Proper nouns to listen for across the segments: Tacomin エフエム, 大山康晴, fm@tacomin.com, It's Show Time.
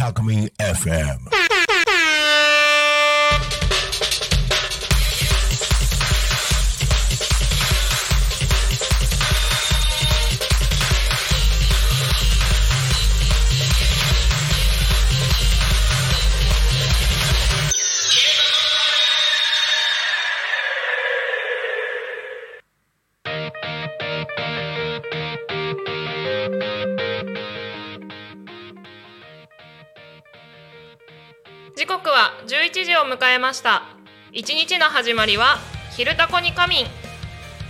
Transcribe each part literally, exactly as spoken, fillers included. Tacomin エフエム。時刻はじゅういちじを迎えました。一日の始まりは昼タコに仮眠。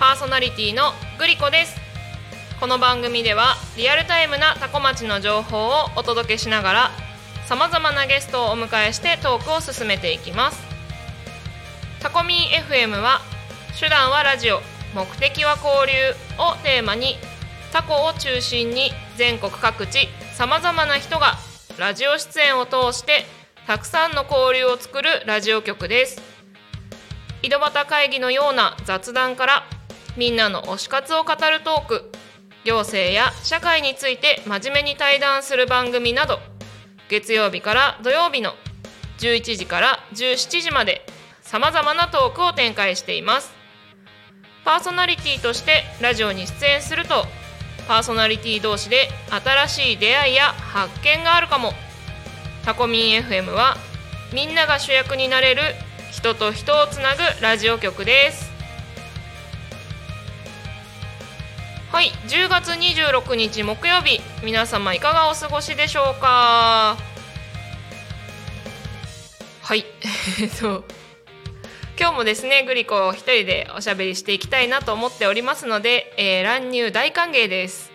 パーソナリティのグリコです。この番組ではリアルタイムなタコ町の情報をお届けしながら、さまざまなゲストをお迎えしてトークを進めていきます。タコミン エフエム は手段はラジオ、目的は交流をテーマに、タコを中心に全国各地さまざまな人がラジオ出演を通してたくさんの交流を作るラジオ局です。井戸端会議のような雑談から、みんなの推し活を語るトーク、行政や社会について真面目に対談する番組など、月曜日から土曜日のじゅういちじからじゅうしちじまでさまざまなトークを展開しています。パーソナリティとしてラジオに出演すると、パーソナリティ同士で新しい出会いや発見があるかも。タコミン エフエム はみんなが主役になれる、人と人をつなぐラジオ局です。はい、じゅうがつにじゅうろくにち木曜日、皆様いかがお過ごしでしょうか。はいえっと今日もですね、グリコ一人でおしゃべりしていきたいなと思っておりますので、えー、乱入大歓迎です。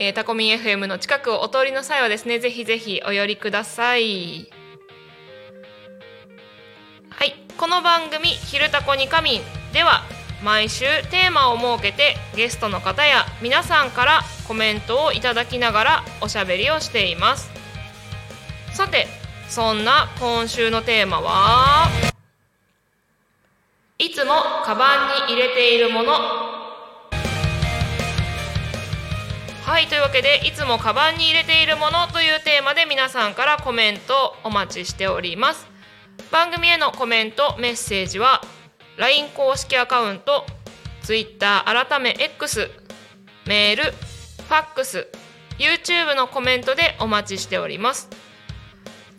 えー、タコミン エフエム の近くをお通りの際はですね、ぜひぜひお寄りください。はい、この番組昼タコに仮眠では、毎週テーマを設けてゲストの方や皆さんからコメントをいただきながらおしゃべりをしています。さて、そんな今週のテーマは、いつもカバンに入れているもの。はい、というわけで、いつもカバンに入れているものというテーマで皆さんからコメントをお待ちしております。番組へのコメント、メッセージは ライン 公式アカウント、Twitter 改め X、メール、ファックス、YouTube のコメントでお待ちしております。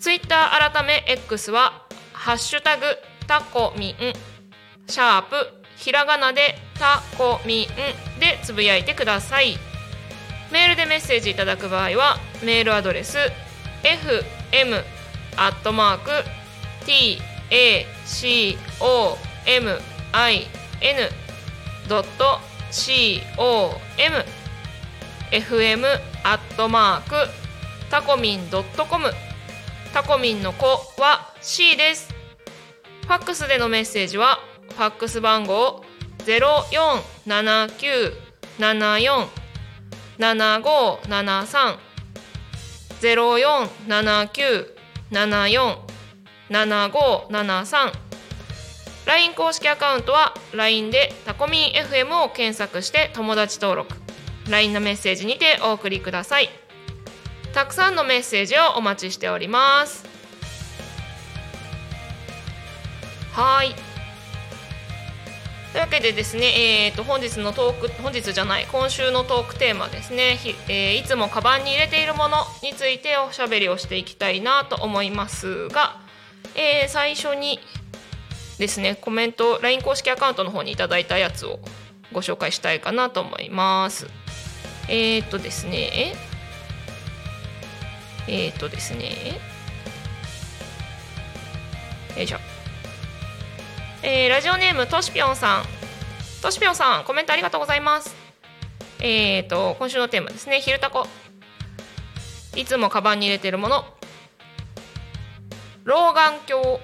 Twitter 改め X はハッシュタグタコミン、シャープひらがなでタコミンでつぶやいてください。メールでメッセージいただく場合は、メールアドレス エフエム アットマーク タコミン ドット コム エフエム アットマーク タコミン ドット コム、 タコミンの子は C です。ファックスでのメッセージはファックス番号ゼロよんななきゅうななよんななごななさん ゼロよんななきゅうななよんななごななさん。 ライン 公式アカウントは ライン でタコミン エフエム を検索して友達登録、 ライン のメッセージにてお送りください。たくさんのメッセージをお待ちしております。はい、というわけでですね、えー、と本日のトーク、本日じゃない、今週のトークテーマですね、えー、いつもカバンに入れているものについておしゃべりをしていきたいなと思いますが、えー、最初にですね、コメント、ライン 公式アカウントの方にいただいたやつをご紹介したいかなと思います。えっとですね、えっとですね、よいしょ。えー、ラジオネームとしぴょんさん、トシピョンさん、コメントありがとうございます。えーと今週のテーマですね、昼タコ、いつもカバンに入れてるもの、老眼鏡、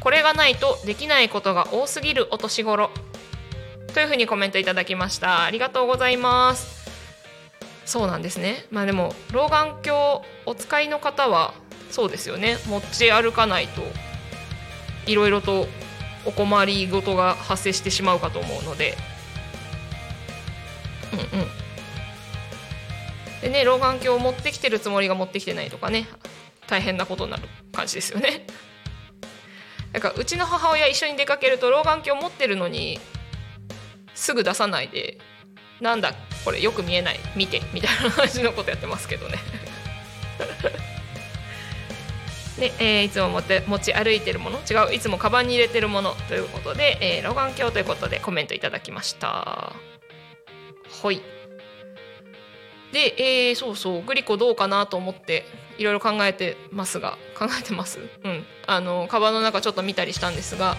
これがないとできないことが多すぎるお年頃というふうにコメントいただきました。ありがとうございます。そうなんですね。まあでも老眼鏡お使いの方はそうですよね、持ち歩かないといろいろとお困りごとが発生してしまうかと思うので、うんうんでね、老眼鏡を持ってきてるつもりが持ってきてないとかね、大変なことになる感じですよね。なんかうちの母親一緒に出かけると老眼鏡持ってるのにすぐ出さないで、なんだこれよく見えない、見てみたいな話のことやってますけどねで、えー、いつも持って持ち歩いてるもの、違う、いつもカバンに入れてるものということで、えー、老眼鏡ということでコメントいただきました。ほいで、えー、そうそう、グリコどうかなと思っていろいろ考えてますが考えてます、うん、あのカバンの中ちょっと見たりしたんですが、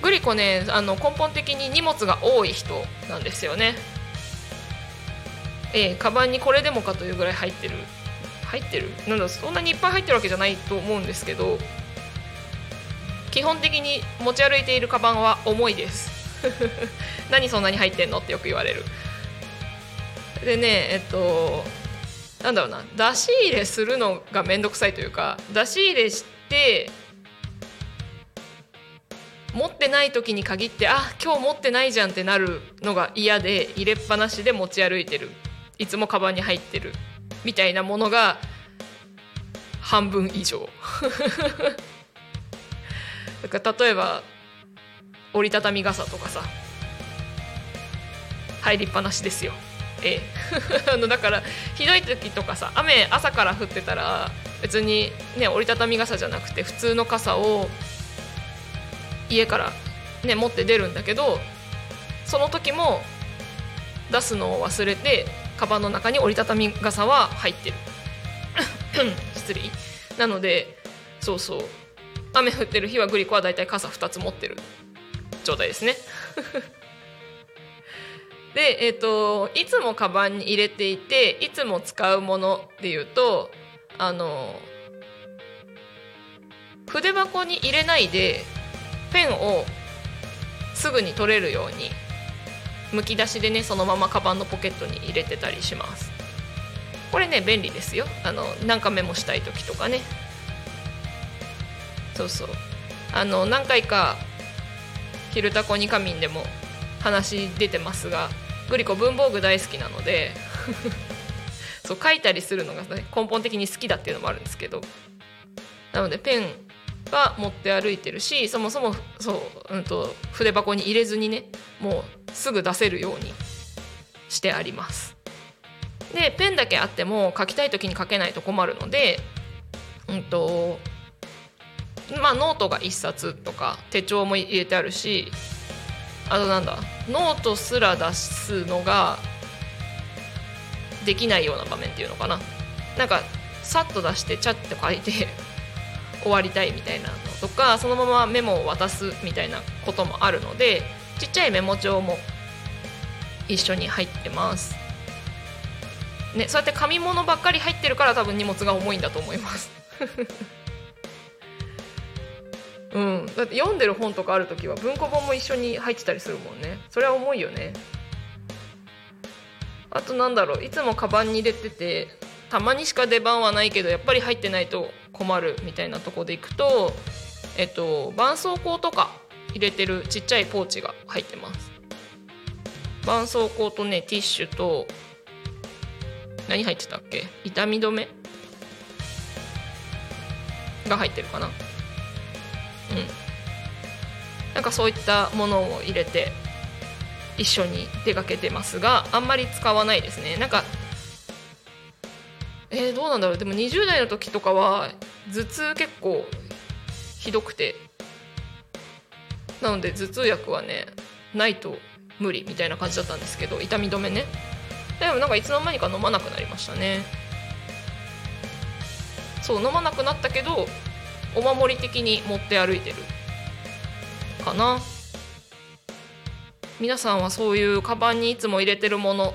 グリコね、あの根本的に荷物が多い人なんですよね。えー、カバンにこれでもかというぐらい入ってる入ってるなんだ、そんなにいっぱい入ってるわけじゃないと思うんですけど、基本的に持ち歩いているカバンは重いです何そんなに入ってんのってよく言われる。でね、えっとなんだろうな、出し入れするのがめんどくさいというか、出し入れして持ってない時に限って、あ、今日持ってないじゃんってなるのが嫌で、入れっぱなしで持ち歩いてる、いつもカバンに入ってるみたいなものが半分以上だから例えば折りたたみ傘とかさ、入りっぱなしですよ、ええ、あのだからひどい時とかさ、雨朝から降ってたら別にね、折りたたみ傘じゃなくて普通の傘を家から、ね、持って出るんだけど、その時も出すのを忘れてカバンの中に折りたたみ傘は入ってる失礼。なのでそうそう、雨降ってる日はグリコはだいたい傘ふたつ持ってる状態ですねで、えーと、いつもカバンに入れていていつも使うものっていうと、あの筆箱に入れないでペンをすぐに取れるようにむき出しでね、そのままカバンのポケットに入れてたりします。これね便利ですよ、あの何かメモしたい時とかね。そうそう、あの何回か昼タコにかみんでも話出てますが、グリコ文房具大好きなのでそう書いたりするのが、ね、根本的に好きだっていうのもあるんですけど、なのでペンは持って歩いてるし、そもそもそう、うん、と筆箱に入れずにね、もうすぐ出せるようにしてあります。でペンだけあっても書きたい時に書けないと困るので、うんとまあ、ノートがいっさつとか手帳も入れてあるし、あとなんだ、ノートすら出すのができないような場面っていうのかな、なんかさっと出してチャッと書いて終わりたいみたいなのとか、そのままメモを渡すみたいなこともあるので、ちっちゃいメモ帳も一緒に入ってます、ね、そうやって紙物ばっかり入ってるから多分荷物が重いんだと思います、うん、だって読んでる本とかあるときは文庫本も一緒に入ってたりするもんね。それは重いよね。あとなんだろう、いつもカバンに入れててたまにしか出番はないけどやっぱり入ってないと困るみたいなとこでいくと、えっと絆創膏とか入れてるちっちゃいポーチが入ってます。絆創膏とね、ティッシュと何入ってたっけ、痛み止めが入ってるかな、うん、なんかそういったものを入れて一緒に出かけてますが、あんまり使わないですね。なんかえー、どうなんだろう。でもにじゅう代の時とかは頭痛結構ひどくて、なので頭痛薬はねないと無理みたいな感じだったんですけど、痛み止めね、でもなんかいつの間にか飲まなくなりましたね。そう、飲まなくなったけどお守り的に持って歩いてるかな。皆さんはそういうカバンにいつも入れてるもの、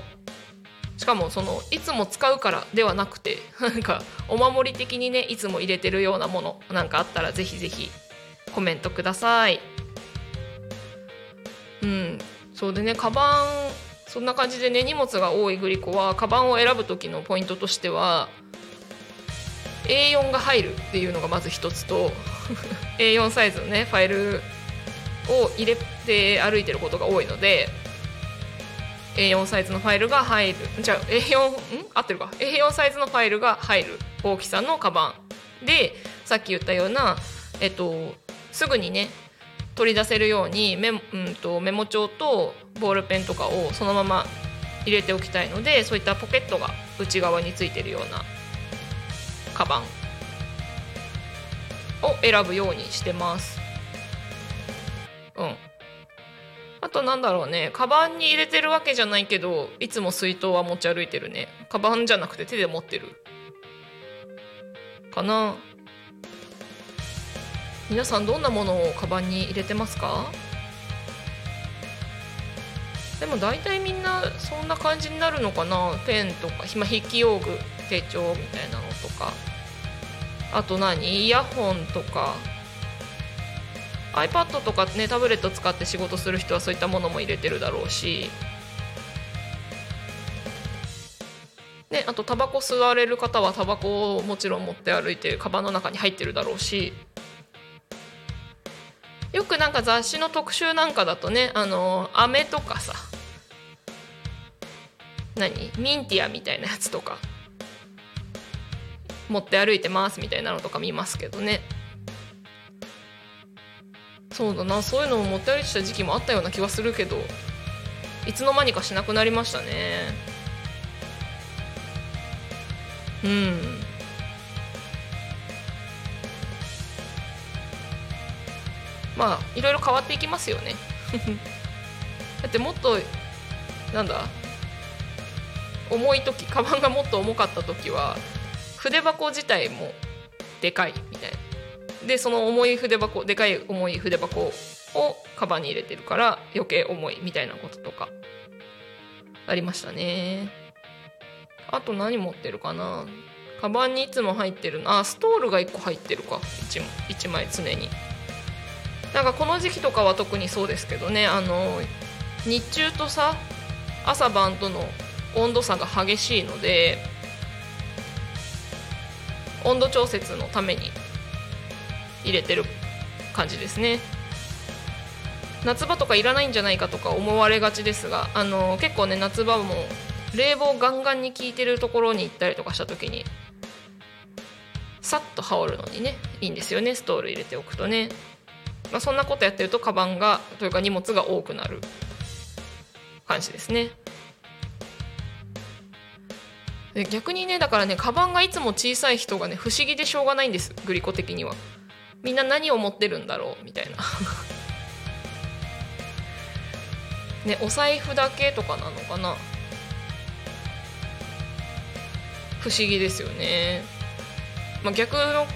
しかもそのいつも使うからではなくて、なんかお守り的にねいつも入れてるようなものなんかあったらぜひぜひコメントください。うん、そうでね、カバンそんな感じでね荷物が多いグリコはカバンを選ぶ時のポイントとしては エーよん が入るっていうのがまず一つとエーよん サイズのねファイルを入れて歩いてることが多いので、エーよん サイズのファイルが入る、じゃあ エーよん ん合ってるか エーよん サイズのファイルが入る大きさのカバンで、さっき言ったような、えっと、すぐにね取り出せるようにメ モ,、うん、とメモ帳とボールペンとかをそのまま入れておきたいので、そういったポケットが内側についてるようなカバンを選ぶようにしてます。うん、あとなんだろうね、カバンに入れてるわけじゃないけどいつも水筒は持ち歩いてるね。カバンじゃなくて手で持ってるかな。皆さんどんなものをカバンに入れてますか？でも大体みんなそんな感じになるのかな。ペンとか筆記用具、手帳みたいなのとか、あと何イヤホンとか iPad とかね、タブレット使って仕事する人はそういったものも入れてるだろうし、ね、あとタバコ吸われる方はタバコをもちろん持って歩いてカバンの中に入ってるだろうし、よくなんか雑誌の特集なんかだとね、あの飴とかさ、何ミンティアみたいなやつとか持って歩いてますみたいなのとか見ますけどね。そうだな、そういうのを持って歩いてた時期もあったような気はするけど、いつの間にかしなくなりましたね。うん、まあいろいろ変わっていきますよねだってもっとなんだ重い時、カバンがもっと重かった時は筆箱自体もでかいみたいな、でその重い筆箱、でかい重い筆箱をカバンに入れてるから余計重いみたいなこととかありましたね。あと何持ってるかな、カバンにいつも入ってるの、あストールがいっこ入ってるか、いちまい常に。なんかこの時期とかは特にそうですけどね、あの日中とさ朝晩との温度差が激しいので、温度調節のために入れてる感じですね。夏場とかいらないんじゃないかとか思われがちですが、あの結構ね夏場も冷房ガンガンに効いてるところに行ったりとかした時にさっと羽織るのにねいいんですよね、ストール入れておくとね。まあ、そんなことやってるとカバンがというか荷物が多くなる感じですね。で逆にね、だからねカバンがいつも小さい人がね不思議でしょうがないんです、グリコ的には。みんな何を持ってるんだろうみたいなね、お財布だけとかなのかな、不思議ですよね。まあ、逆の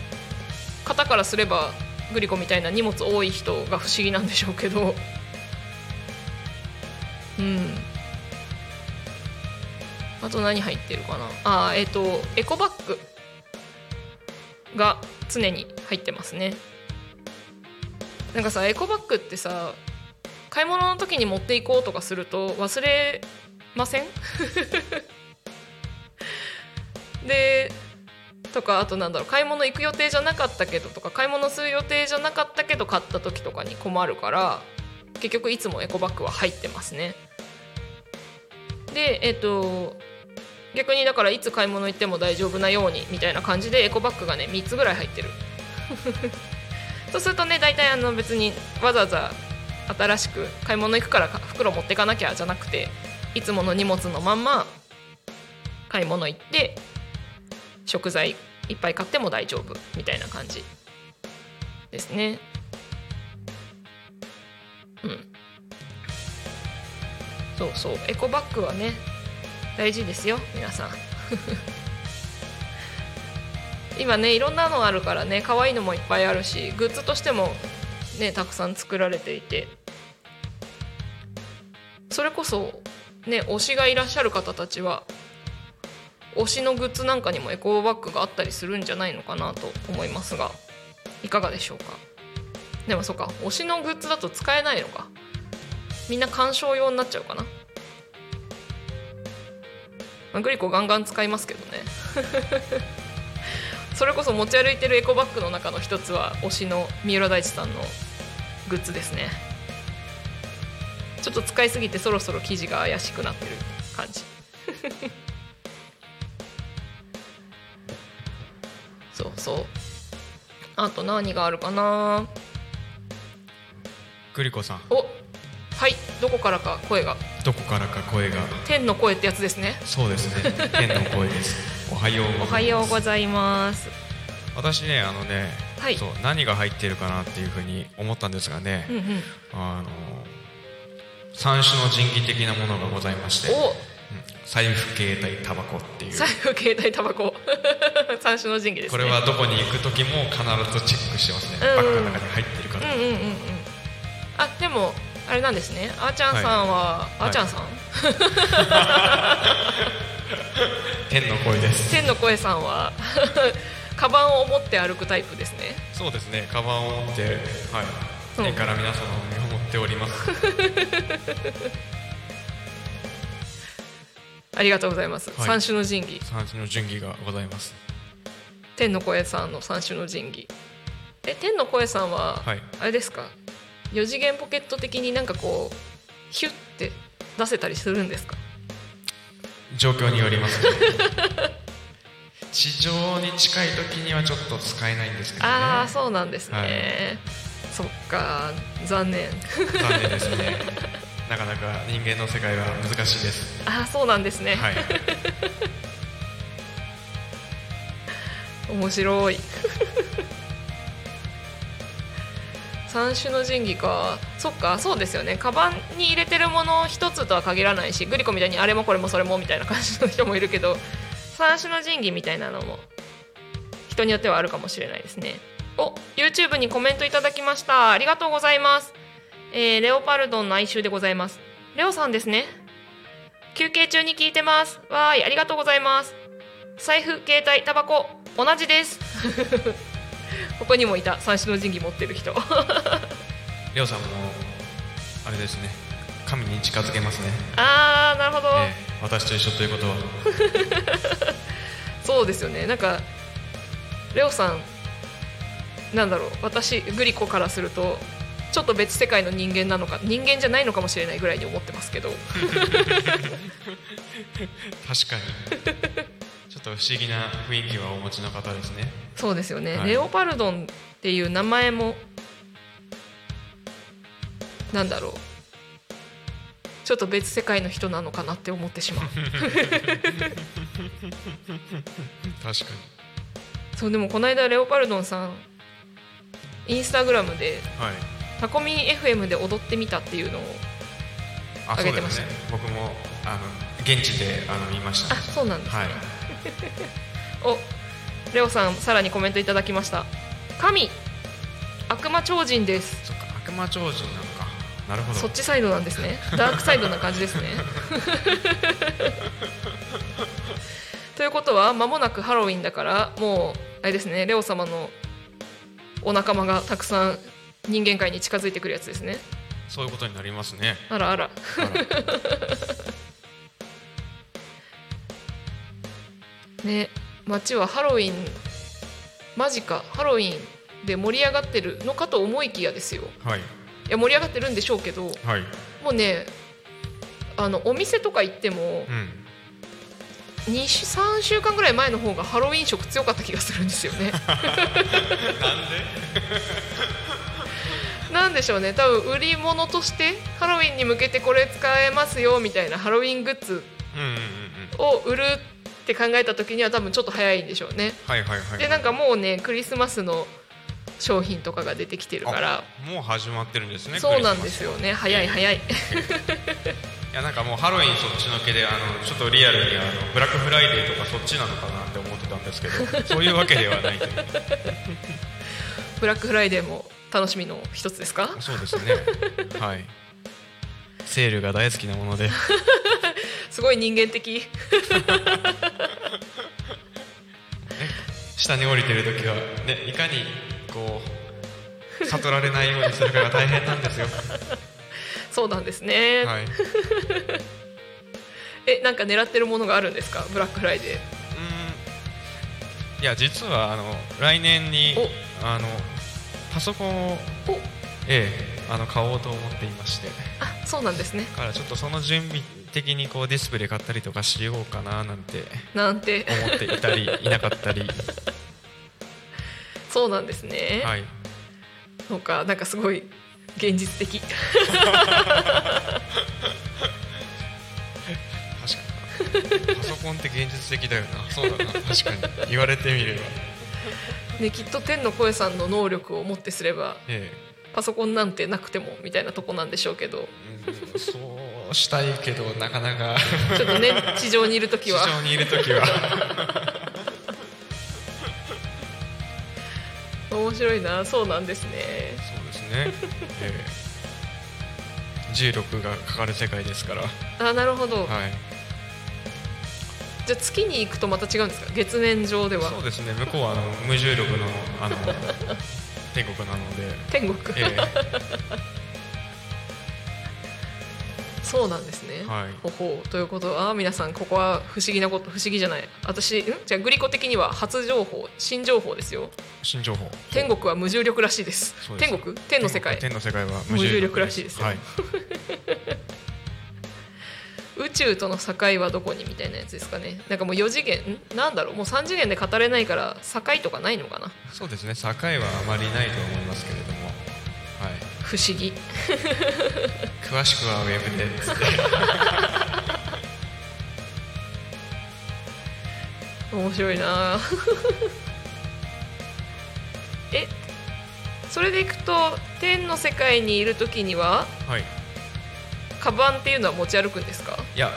方からすればグリコみたいな荷物多い人が不思議なんでしょうけど、うん。あと何入ってるかな。あー、えっとエコバッグが常に入ってますね。なんかさエコバッグってさ買い物の時に持っていこうとかすると忘れません？で。とかあとなんだろう、買い物行く予定じゃなかったけどとか買い物する予定じゃなかったけど買った時とかに困るから、結局いつもエコバッグは入ってますね。でえっと逆にだからいつ買い物行っても大丈夫なようにみたいな感じでエコバッグがねみっつぐらい入ってるそうするとね大体あの別にわざわざ新しく買い物行くから袋持ってかなきゃじゃなくて、いつもの荷物のまんま買い物行って食材いっぱい買っても大丈夫みたいな感じですね。うん。そうそう、エコバッグはね大事ですよ皆さん今ねいろんなのあるからね、可愛いのもいっぱいあるし、グッズとしてもねたくさん作られていて、それこそ、ね、推しがいらっしゃる方たちは推しのグッズなんかにもエコバッグがあったりするんじゃないのかなと思いますが、いかがでしょうか。でもそうか、推しのグッズだと使えないのか、みんな鑑賞用になっちゃうかな、まあ、グリコガンガン使いますけどねそれこそ持ち歩いてるエコバッグの中の一つは推しの三浦大知さんのグッズですね。ちょっと使いすぎてそろそろ生地が怪しくなってる感じそうそう、あと何があるかな。グリコさん、お、はい、どこからか声がどこからか声が天の声ってやつですね。そうですね、天の声ですおはようおはようございます。私ね、あのね、はい、そう、何が入ってるかなっていうふうに思ったんですがね、うんうん、あの三種の神器的なものがございまして、お、財布、携帯、タバコっていう。財布、携帯、タバコ三種の神器ですね。これはどこに行く時も必ずチェックしてますね、うんうん、バッグの中に入ってるから、うんうんうんうん、あ、でもあれなんですね、あーちゃんさんは、はい、あーちゃんさん、はい、天の声です。天の声さんはカバンを持って歩くタイプですね。そうですね、カバンを持って、はい、天から皆様を見守っておりますありがとうございます、はい、三種の神器、三種の神器がございます。天の声さんの三種の神器、え、天の声さんは、はい、あれですか、よ次元ポケット的になんかこうヒュッて出せたりするんですか。状況によります、ね、地上に近い時にはちょっと使えないんですけどね。ああ、そうなんですね、はい、そっか、残念残念ですねなかなか人間の世界は難しいです。ああ、そうなんですね、はい、面白い三種の神器か、そっか、そうですよね。カバンに入れてるもの一つとは限らないし、グリコみたいにあれもこれもそれもみたいな感じの人もいるけど、三種の神器みたいなのも人によってはあるかもしれないですね。お、 YouTube にコメントいただきました、ありがとうございます、えー、レオパルドンの哀愁でございます。レオさんですね、休憩中に聞いてます、わーい、ありがとうございます。財布、携帯、タバコ同じですここにもいた、三種の神器持ってる人レオさんもあれですね、神に近づけますね。あー、なるほど、えー、私と一緒ということはそうですよね。なんかレオさん、なんだろう、私グリコからするとちょっと別世界の人間なのか、人間じゃないのかもしれないぐらいに思ってますけど確かにちょっと不思議な雰囲気はお持ちの方ですね。そうですよね、はい、レオパルドンっていう名前もなんだろう、ちょっと別世界の人なのかなって思ってしまう確かにそう。でもこの間レオパルドンさんインスタグラムで、はい、タコミン エフエム で踊ってみたっていうのを上げてました、ね、僕もあの現地であの見ました、ね、あ、そうなんですね、はいお、レオさんさらにコメントいただきました。神、悪魔超人です。そっか、悪魔超人なのか、なるほど、そっちサイドなんですねダークサイドな感じですねということは間もなくハロウィンだから、もうあれですね、レオ様のお仲間がたくさん人間界に近づいてくるやつですね。そういうことになりますね。あらあらあらね、街はハロウィン、マジか、ハロウィンで盛り上がってるのかと思いきやですよ、はい、いや盛り上がってるんでしょうけど、はい、もうね、あのお店とか行っても、うん、に、さんしゅうかんぐらい前の方がハロウィン色強かった気がするんですよねなんでなんでしょうね、多分売り物としてハロウィンに向けてこれ使えますよみたいなハロウィングッズを売るって考えた時には多分ちょっと早いんでしょうね、はいはいはい、でなんかもうね、クリスマスの商品とかが出てきてるから、もう始まってるんですね。そうなんですよね、早い早いいやなんかもうハロウィンそっちのけで、あのちょっとリアルにあのブラックフライデーとかそっちなのかなって思ってたんですけどそういうわけではないというブラックフライデーも楽しみの一つですか。そうですね、はいセールが大好きなもので。すごい人間的。下に降りてるときは、ね、いかにこう悟られないようにするかが大変なんですよ。そうなんですね、はい。え、なんか狙ってるものがあるんですか、ブラックフライデー。うーん、いや実はあの来年にあのパソコンを、ええ、あの買おうと思っていまして。あ、そうなんですね。だからちょっとその準備的にこうディスプレイ買ったりとかしようかななんてなんて思っていたりいなかったり。そうなんですね、はい。そうか、なんかすごい現実的。確かにパソコンって現実的だよな。そうだな、確かに言われてみれば、ね、きっと天の声さんの能力をもってすれば、ええ、パソコンなんてなくてもみたいなとこなんでしょうけど、うん、そうしたいけどなかなかちょっとね、地上にいるときは地上にいるときは面白いな。そうなんですね。そうですね、ええ、重力がかかる世界ですから。あ、なるほど、はい。じゃあ月に行くとまた違うんですか、月面上では。そうですね、向こうはあの無重力 の, あの天国なので。天国、ええ、そうなんですね、はい。ほほう、ということは皆さん、ここは不思議なこと、不思議じゃない、私んじゃあグリコ的には初情報、新情報ですよ。新情報、天国は無重力らしいで す, です。天国、天の世界、天の世界は無重力らしいです、はい。宇宙との境はどこにみたいなやつですかね。なんかもうよん次元んなんだろう、もうさん次元で語れないから境とかないのかな。そうですね、境はあまりないと思いますけれども、はい、不思議。詳しくはウェブでっつって面白いな。え、それでいくと天の世界にいるときには、はい、カバンっていうのは持ち歩くんですか。いや、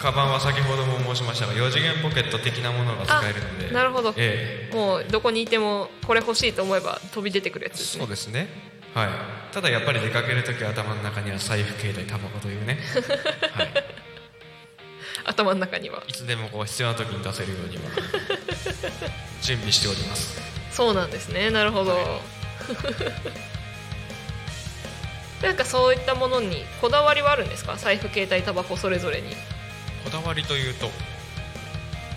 カバンは先ほども申しましたがよん次元ポケット的なものが使えるので。なるほど、ええ、もうどこにいてもこれ欲しいと思えば飛び出てくるやつですね。そうですね、はい。ただやっぱり出かけるときは頭の中には財布、携帯、タバコというね、はい、頭の中にはいつでもこう必要なときに出せるようには準備しております。そうなんですね、なるほど、はい。なんかそういったものにこだわりはあるんですか、財布、携帯、タバコそれぞれに。こだわりというと、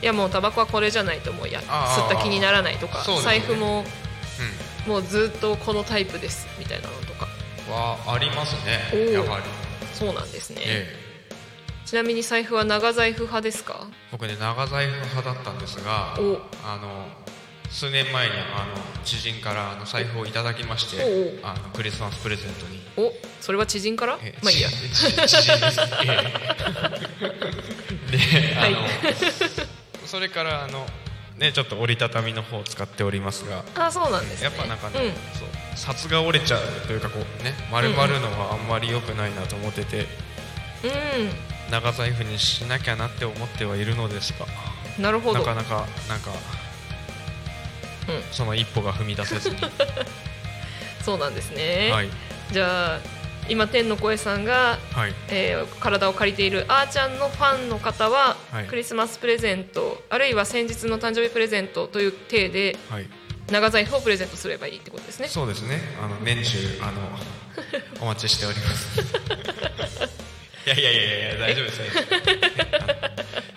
いやもうタバコはこれじゃないともうや吸った気にならないとか、ね、財布も、うん、もうずっとこのタイプですみたいなのとかはありますね、やはり。そうなんですね、ええ。ちなみに財布は長財布派ですか。僕ね、長財布派だったんですが、おあの数年前にあの知人からあの財布をいただきまして、おうおう、あのクリスマスプレゼントに。お、それは知人から？まあいいや。知人です。で、あの、はい、それからあの、ね、ちょっと折りたたみの方を使っておりますが。あ、そうなんですね。やっぱなんかね、うん、そう札が折れちゃうというかこうね、丸々のはあんまり良くないなと思ってて、うん、長財布にしなきゃなって思ってはいるのですが。なるほど。なかなかなんか。うん、その一歩が踏み出せずにそうなんですね、はい。じゃあ今天の声さんが、はい、えー、体を借りているあーちゃんのファンの方は、はい、クリスマスプレゼントあるいは先日の誕生日プレゼントという体で、はい、長財布をプレゼントすればいいってことですね。そうですね、あの年中あのお待ちしておりますいやいやいやいや、大丈夫です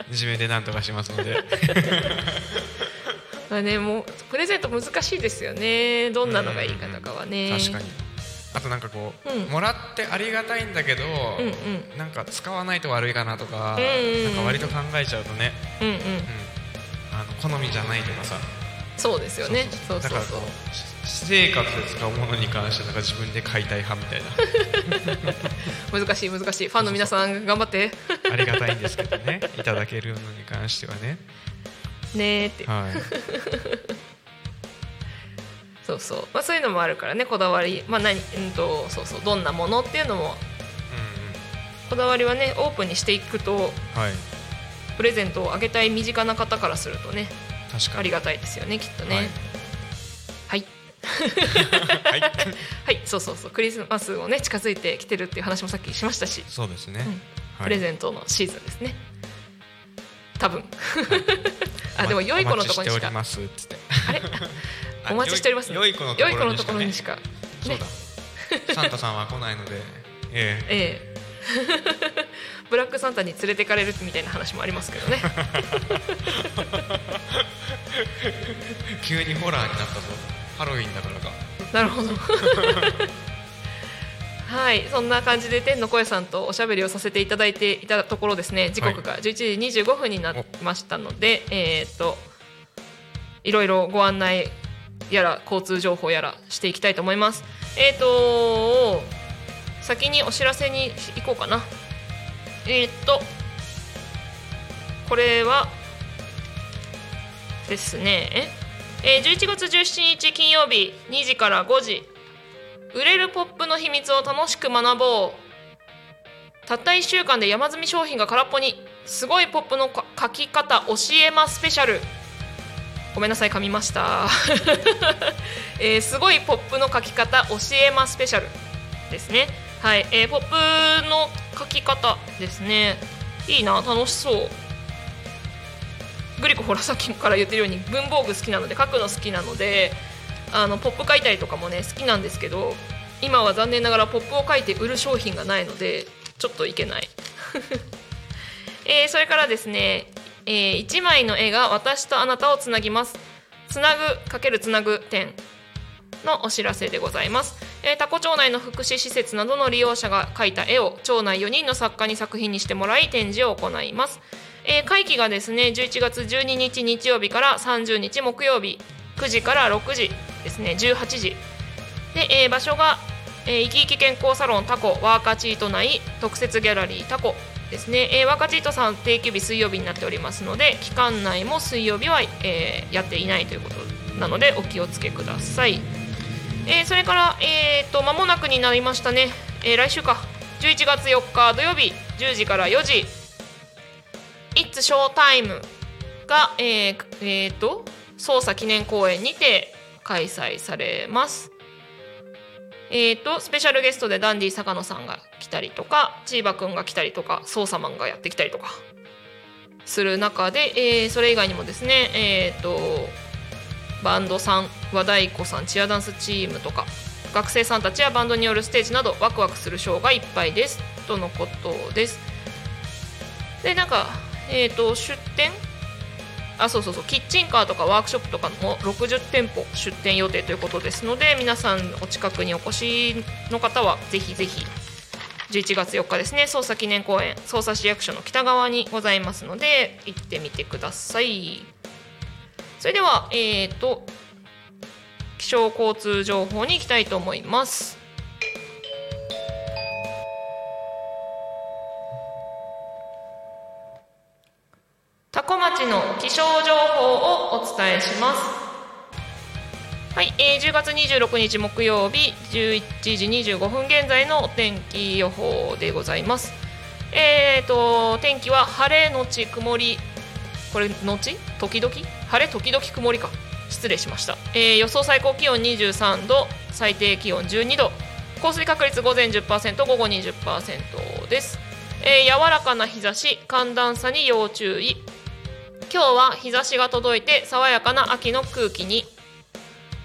自分で何とかしますのでまあね、もうプレゼント難しいですよね、どんなのがいいかとかはね、うんうん、確かに。あとなんかこう、うん、もらってありがたいんだけど、うんうん、なんか使わないと悪いかなとか、うんうん、なんか割と考えちゃうとね、うんうんうん、あの好みじゃないとかさ。そうですよね、そうそうそう、だからこう私生活で使うものに関してなんか自分で買いたい派みたいな難しい難しい、ファンの皆さん頑張ってありがたいんですけどね、いただけるのに関してはねねーって、はい、そうそう、まあ、そういうのもあるからね、こだわり、まあ何うんとそうそう、どんなものっていうのも、うんうん、こだわりはねオープンにしていくと、はい、プレゼントをあげたい身近な方からするとね、確かにありがたいですよね、きっとね、はい、はいはい、はい、そうそうそう、クリスマスをね近づいてきてるっていう話もさっきしましたし、そうですね、うん、はい、プレゼントのシーズンですね多分、はい、あでも良い子のところにしかお待ちしておりますってあれお待ちしております、ね、良い子のところにしか、ね、そうだ、サンタさんは来ないので、ええええ、ブラックサンタに連れてかれるみたいな話もありますけどね急にホラーになったぞ、ハロウィンだからか、なるほどはい、そんな感じで天の声さんとおしゃべりをさせていただいていたところですね、時刻がじゅういちじにじゅうごふんになりましたので、はい、えー、っといろいろご案内やら交通情報やらしていきたいと思います。えー、っと先にお知らせに行こうかな。えー、っとこれはですね、えー、じゅういちがつじゅうしちにち金曜日にじからごじ、売れるポップの秘密を楽しく学ぼう、たったいっしゅうかんで山積み商品が空っぽに、すごいポップの書き方教えますスペシャル、ごめんなさい噛みました、えー、すごいポップの書き方教えますスペシャルですね。はい、えー、ポップの書き方ですね、いいな、楽しそう。グリコほらさっきから言ってるように文房具好きなので書くの好きなので、あのポップ書いたりとかもね好きなんですけど、今は残念ながらポップを書いて売る商品がないのでちょっといけない、えー、それからですね、えー、いちまいの絵が私とあなたをつなぎます、つなぐ×つなぐ展のお知らせでございます。えー、タコ町内の福祉施設などの利用者が描いた絵を町内よにんの作家に作品にしてもらい展示を行います。えー、会期がですねじゅういちがつじゅうににち日曜日からさんじゅうにち木曜日くじからろくじですね、じゅうはちじで、えー、場所が、えー、いきいき健康サロンタコワーカチート内特設ギャラリータコですね、えー、ワーカチートさん定休日水曜日になっておりますので、期間内も水曜日は、えー、やっていないということなのでお気をつけください。えー、それから、えー、と間もなくになりましたね、えー、来週かじゅういちがつよっか土曜日じゅうじからよじ It's Show Time が、えーえー、と捜査記念公演にて開催されます。えー、とスペシャルゲストでダンディ坂野さんが来たりとか、チーバくんが来たりとか、捜査マンがやってきたりとかする中で、えー、それ以外にもですね、えー、とバンドさん、和太鼓さん、チアダンスチームとか学生さんたちやバンドによるステージなどワクワクするショーがいっぱいですとのことです。でなんか、えー、と出店あそうそうそうキッチンカーとかワークショップとかのろくじゅってんぽ出店予定ということですので、皆さんお近くにお越しの方はぜひぜひじゅういちがつよっかですね、捜査記念公園捜査市役所の北側にございますので行ってみてください。それでは、えっと、気象交通情報に行きたいと思います。多古町の気象情報をお伝えします。はい、えー、じゅうがつにじゅうろくにち木曜日じゅういちじにじゅうごふん現在のお天気予報でございます。えっと、天気は晴れのち曇り、これのち時々晴れ時々曇りか、失礼しました。えー、予想最高気温にじゅうさんど、最低気温じゅうにど、降水確率午前 じゅっパーセント 午後 にじゅっパーセント です。えー、柔らかな日差し、寒暖差に要注意。今日は日差しが届いて爽やかな秋の空気に、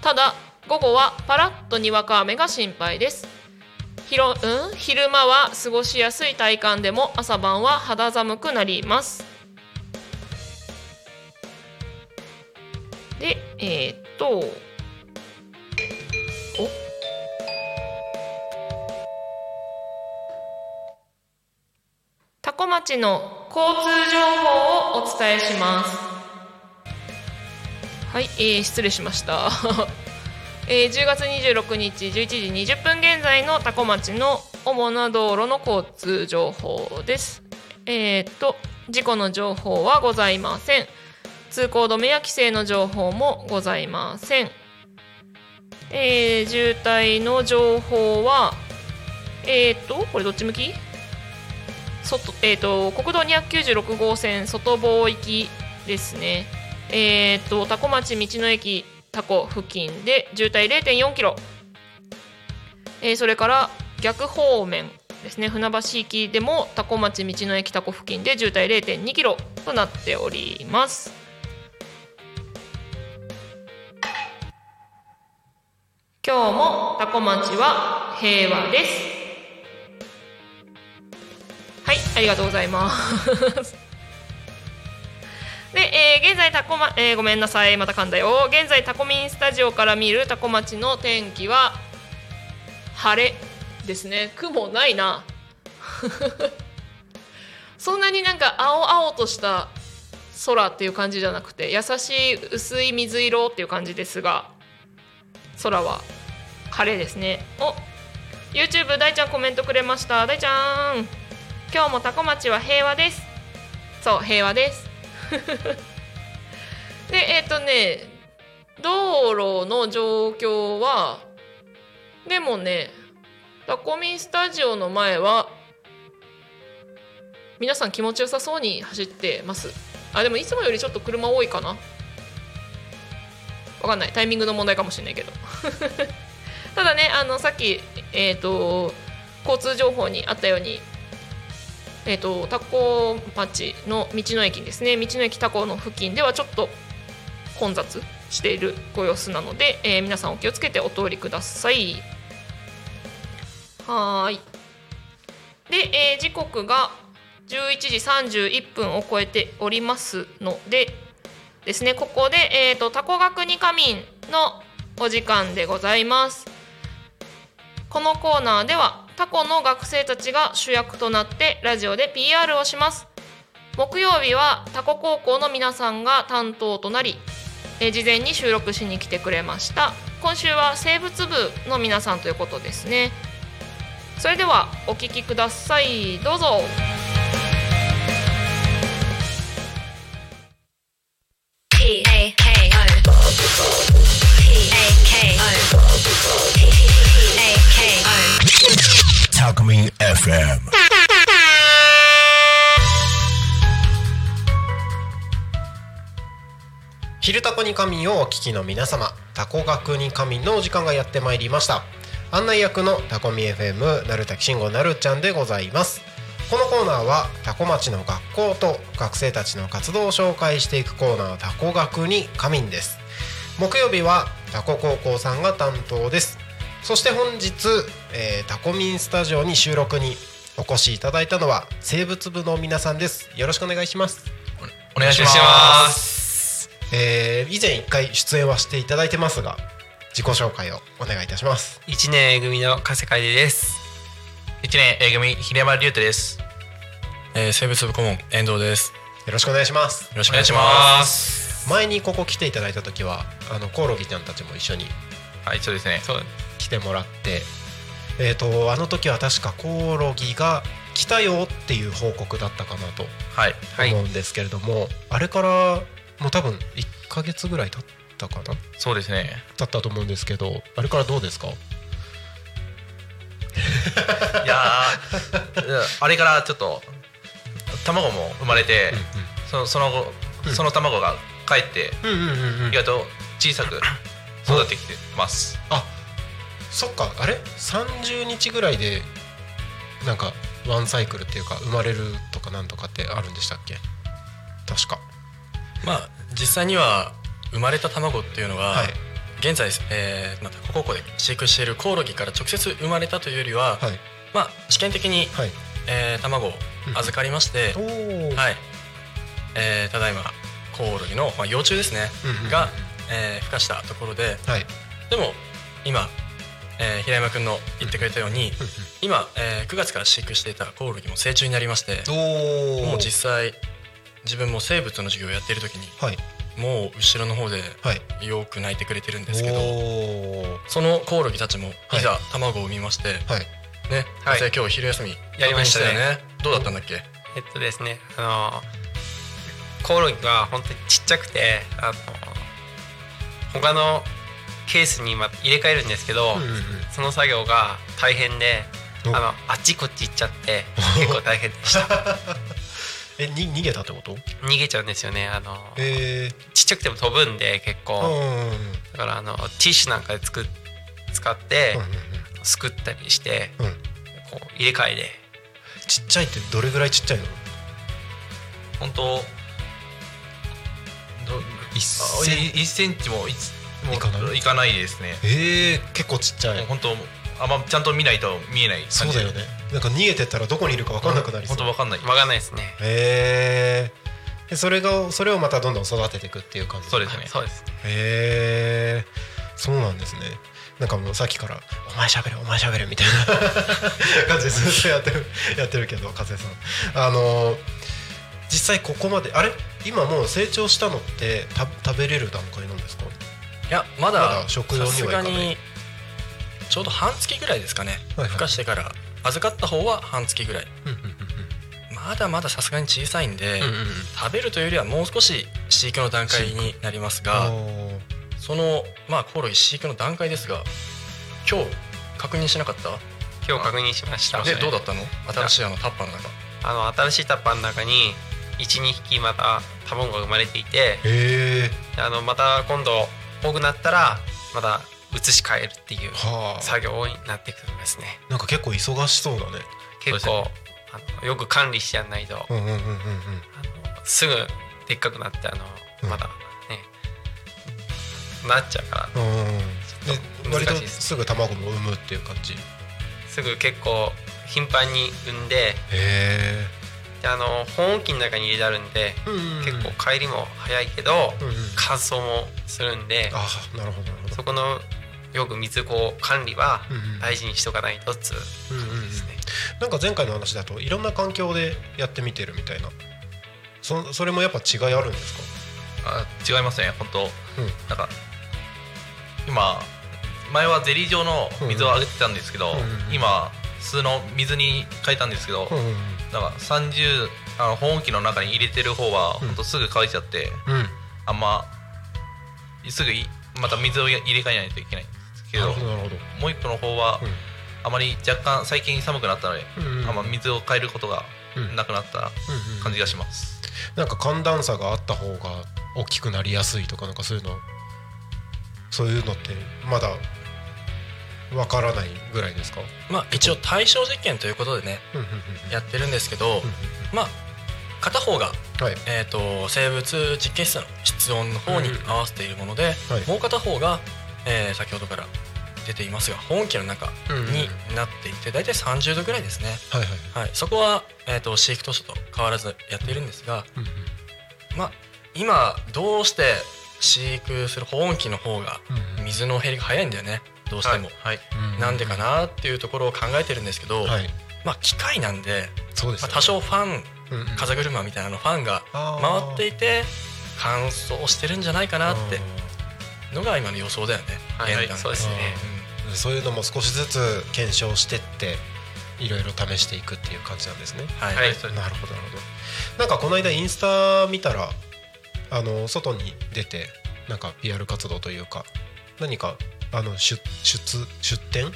ただ午後はパラッとにわか雨が心配です。ひろ、うん、昼間は過ごしやすい体感でも朝晩は肌寒くなります。で、えー、っとお多古町の交通情報をお伝えします。はい、えー、失礼しました、えー、じゅうがつにじゅうろくにちじゅういちじにじゅっぷん現在の多古町の主な道路の交通情報です。えー、っと事故の情報はございません。通行止めや規制の情報もございません。えー、渋滞の情報は、えーと、これどっち向き？外、えーと、国道にひゃくきゅうじゅうろくごうせん外房行きですね。えーと、多古町道の駅タコ付近で渋滞 れいてんよんキロ、えー、それから逆方面ですね、船橋駅でもタコ町道の駅タコ付近で渋滞 れいてんにキロとなっております。今日もタコ町は平和です。はい、ありがとうございますで、えー、現在タコま、えー、ごめんなさい、また噛んだよ。現在タコミンスタジオから見るタコ町の天気は晴れですね。雲ないなそんなになんか青々とした空っていう感じじゃなくて、優しい薄い水色っていう感じですが、空は晴れですね。お、 YouTube 大ちゃんコメントくれました。大ちゃん、今日もタコ町は平和です。そう、平和ですで、えっとね、道路の状況はでもね、タコミンスタジオの前は皆さん気持ちよさそうに走ってます。あ、でもいつもよりちょっと車多いかな、わかんない、タイミングの問題かもしれないけどただね、あのさっき、えーと、交通情報にあったように、えーと、タコ町の道の駅ですね、道の駅タコの付近ではちょっと混雑しているご様子なので、えー、皆さんお気をつけてお通りください。はーい。で、えー、時刻がじゅういちじさんじゅういっぷんを超えておりますのでですね、ここで、えーと、タコ学に仮眠のお時間でございます。このコーナーではタコの学生たちが主役となってラジオで ピーアール をします。木曜日はタコ高校の皆さんが担当となり、えー、事前に収録しに来てくれました。今週は生物部の皆さんということですね。それではお聞きください、どうぞ。Tacomin エフエム。昼タコに仮眠をお聞きの皆様、タコ学に仮眠のお時間がやってまいりました。案内役のタコミ エフエム なるたきしんごなるちゃんでございます。このコーナーはタコ町の学校と学生たちの活動を紹介していくコーナー、タコ学に仮眠です。木曜日はタコ高校さんが担当です。そして本日、えー、タコミンスタジオに収録にお越しいただいたのは生物部の皆さんです。よろしくお願いします。お願いします。えー、以前いっかい出演はしていただいてますが、自己紹介をお願いいたします。いちねん A 組の加瀬楓です。いちねん A 組平山龍太です。えー、生物部顧問遠藤です。よろしくお願いします。よろしくお願いします。前にここ来ていただいた時はあのコオロギちゃんたちも一緒に、はい、そうですね、そう来てもらって、えー、とあの時は確かコオロギが来たよっていう報告だったかなと思うんですけれども、はいはい、あれからもう多分いっかげつぐらい経ってだったかな。そうですね、だったと思うんですけど、あれからどうですかいやあれからちょっと卵も生まれて、うんうん、そ, その後、うん、その卵がかえって、うんうんうんうん、意外と小さく育ってきてます。あ、そっか、あれさんじゅうにちぐらいでなんかワンサイクルっていうか生まれるとかなんとかってあるんでしたっけ、確か。まあ実際には生まれた卵っていうのは、はい、現在、えー、タコ高校で飼育しているコオロギから直接生まれたというよりは、はい、まあ、試験的に、はい、えー、卵を預かりまして、うん、はい、えー、ただいまコオロギの、まあ、幼虫ですね、うんうん、が、えー、孵化したところで、はい、でも今、えー、平山くんの言ってくれたように、うんうん、今、えー、くがつから飼育していたコオロギも成虫になりまして、おもう実際自分も生物の授業をやっている時に、はい、もう後ろの方でよく泣いてくれてるんですけど、はい、そのコオロギたちもいざ卵を産みまして、はい、ね、はい、今日昼休みやりましたよね。どうだったんだっけ。えっとですね、あのコオロギが本当にちっちゃくて、あの他のケースに今入れ替えるんですけど、うんうんうん、その作業が大変で、あのあっちこっち行っちゃって結構大変でしたえに逃げたってこと？逃げちゃうんですよね。あの、えー、ちっちゃくても飛ぶんで結構、うんうん、だからあのティッシュなんかでつく使って、うんうんうん、すくったりして、うん、こう入れ替えで。ちっちゃいってどれぐらいちっちゃいの？本当いちセンチもいかない、いかないですね。えー、結構ちっちゃい。本当あんまちゃんと見ないと見えない感じ。そうだよね。なんか逃げてったらどこにいるか分かんなくなりそう。本当分かんない。分かんないですね。へえー。それがそれをまたどんどん育てていくっていう感じ。そうですね。そうです。へえー。そうなんですね。なんかもうさっきからお前喋れお前喋れみたいな感じでずっとやってるやってるけど、和江さん。あのー、実際ここまであれ今もう成長したのって食べれる段階なんですか？いやまだ、まだ食用にはいかない。ちょうど半月ぐらいですかね、はいはい、孵化してから。預かった方は半月ぐらい、うんうんうん、まだまださすがに小さいんで、うんうんうん、食べるというよりはもう少し飼育の段階になりますが、そのまあコオロギ飼育の段階ですが、今日確認しなかった？今日確認しました。でどうだったの？新しいあのタッパーの中、あの新しいタッパーの中に いち、にひきまた卵が生まれていて、へー、あのまた今度多くなったらまた移し替えるっていう作業になっていくんですね、はあ、なんか結構忙しそうだね。結構あのよく管理してやんないと、うんうんうんうん、すぐでっかくなってあの、うん、まだねなっちゃうから、うんうん、で割とすぐ卵も産むっていう感じ。すぐ結構頻繁に産んで、へー、あの保温器の中に入れてあるんで、うんうん、結構帰りも早いけど、うんうん、乾燥もするんで、あ、なるほどなるほど、そこのよく水こう管理は大事にしとかないとつう感じですね、うんうんうん、なんか前回の話だといろんな環境でやってみてるみたいな。 そ, それもやっぱ違いあるんですか？あ、違いますね本当、うん、なんか今前はゼリー状の水をあげてたんですけど、うんうん、今普通の水に変えたんですけど、うんうんうん、だからさんじゅうあの保温器の中に入れてる方はほんとすぐ乾いちゃって、うんうん、あんますぐまた水を入れ替えないといけないんですけど、もう一個の方は、うん、あまり若干最近寒くなったので、うんうん、あんま水を変えることがなくなった感じがします、うんうんうん、なんか寒暖差があった方が大きくなりやすいとか、なんかそういうのそういうのってまだわからないぐらいですか？まあ、一応対照実験ということでねやってるんですけど、まあ片方がえと生物実験室の室温の方に合わせているもので、もう片方がえ先ほどから出ていますが保温器の中になっていて、だいたいさんじゅうどぐらいですね。はい、そこはえと飼育当初と変わらずやっているんですが、まあ今どうして飼育する保温器の方が水の減りが早いんだよね、どうしても、はいはい、なんでかなっていうところを考えてるんですけど、はい、まあ機械なんで、そうですね、まあ、多少ファン、うんうん、風車みたいなのファンが回っていて乾燥してるんじゃないかなってのが今の予想だよね。はいはい、そうですね、うん、そういうのも少しずつ検証してっていろいろ試していくっていう感じなんですね。はい、はい、なるほどなるほど。なんかこの間インスタ見たらあの外に出てなんか ピーアール 活動というか何かあの 出, 出, 出展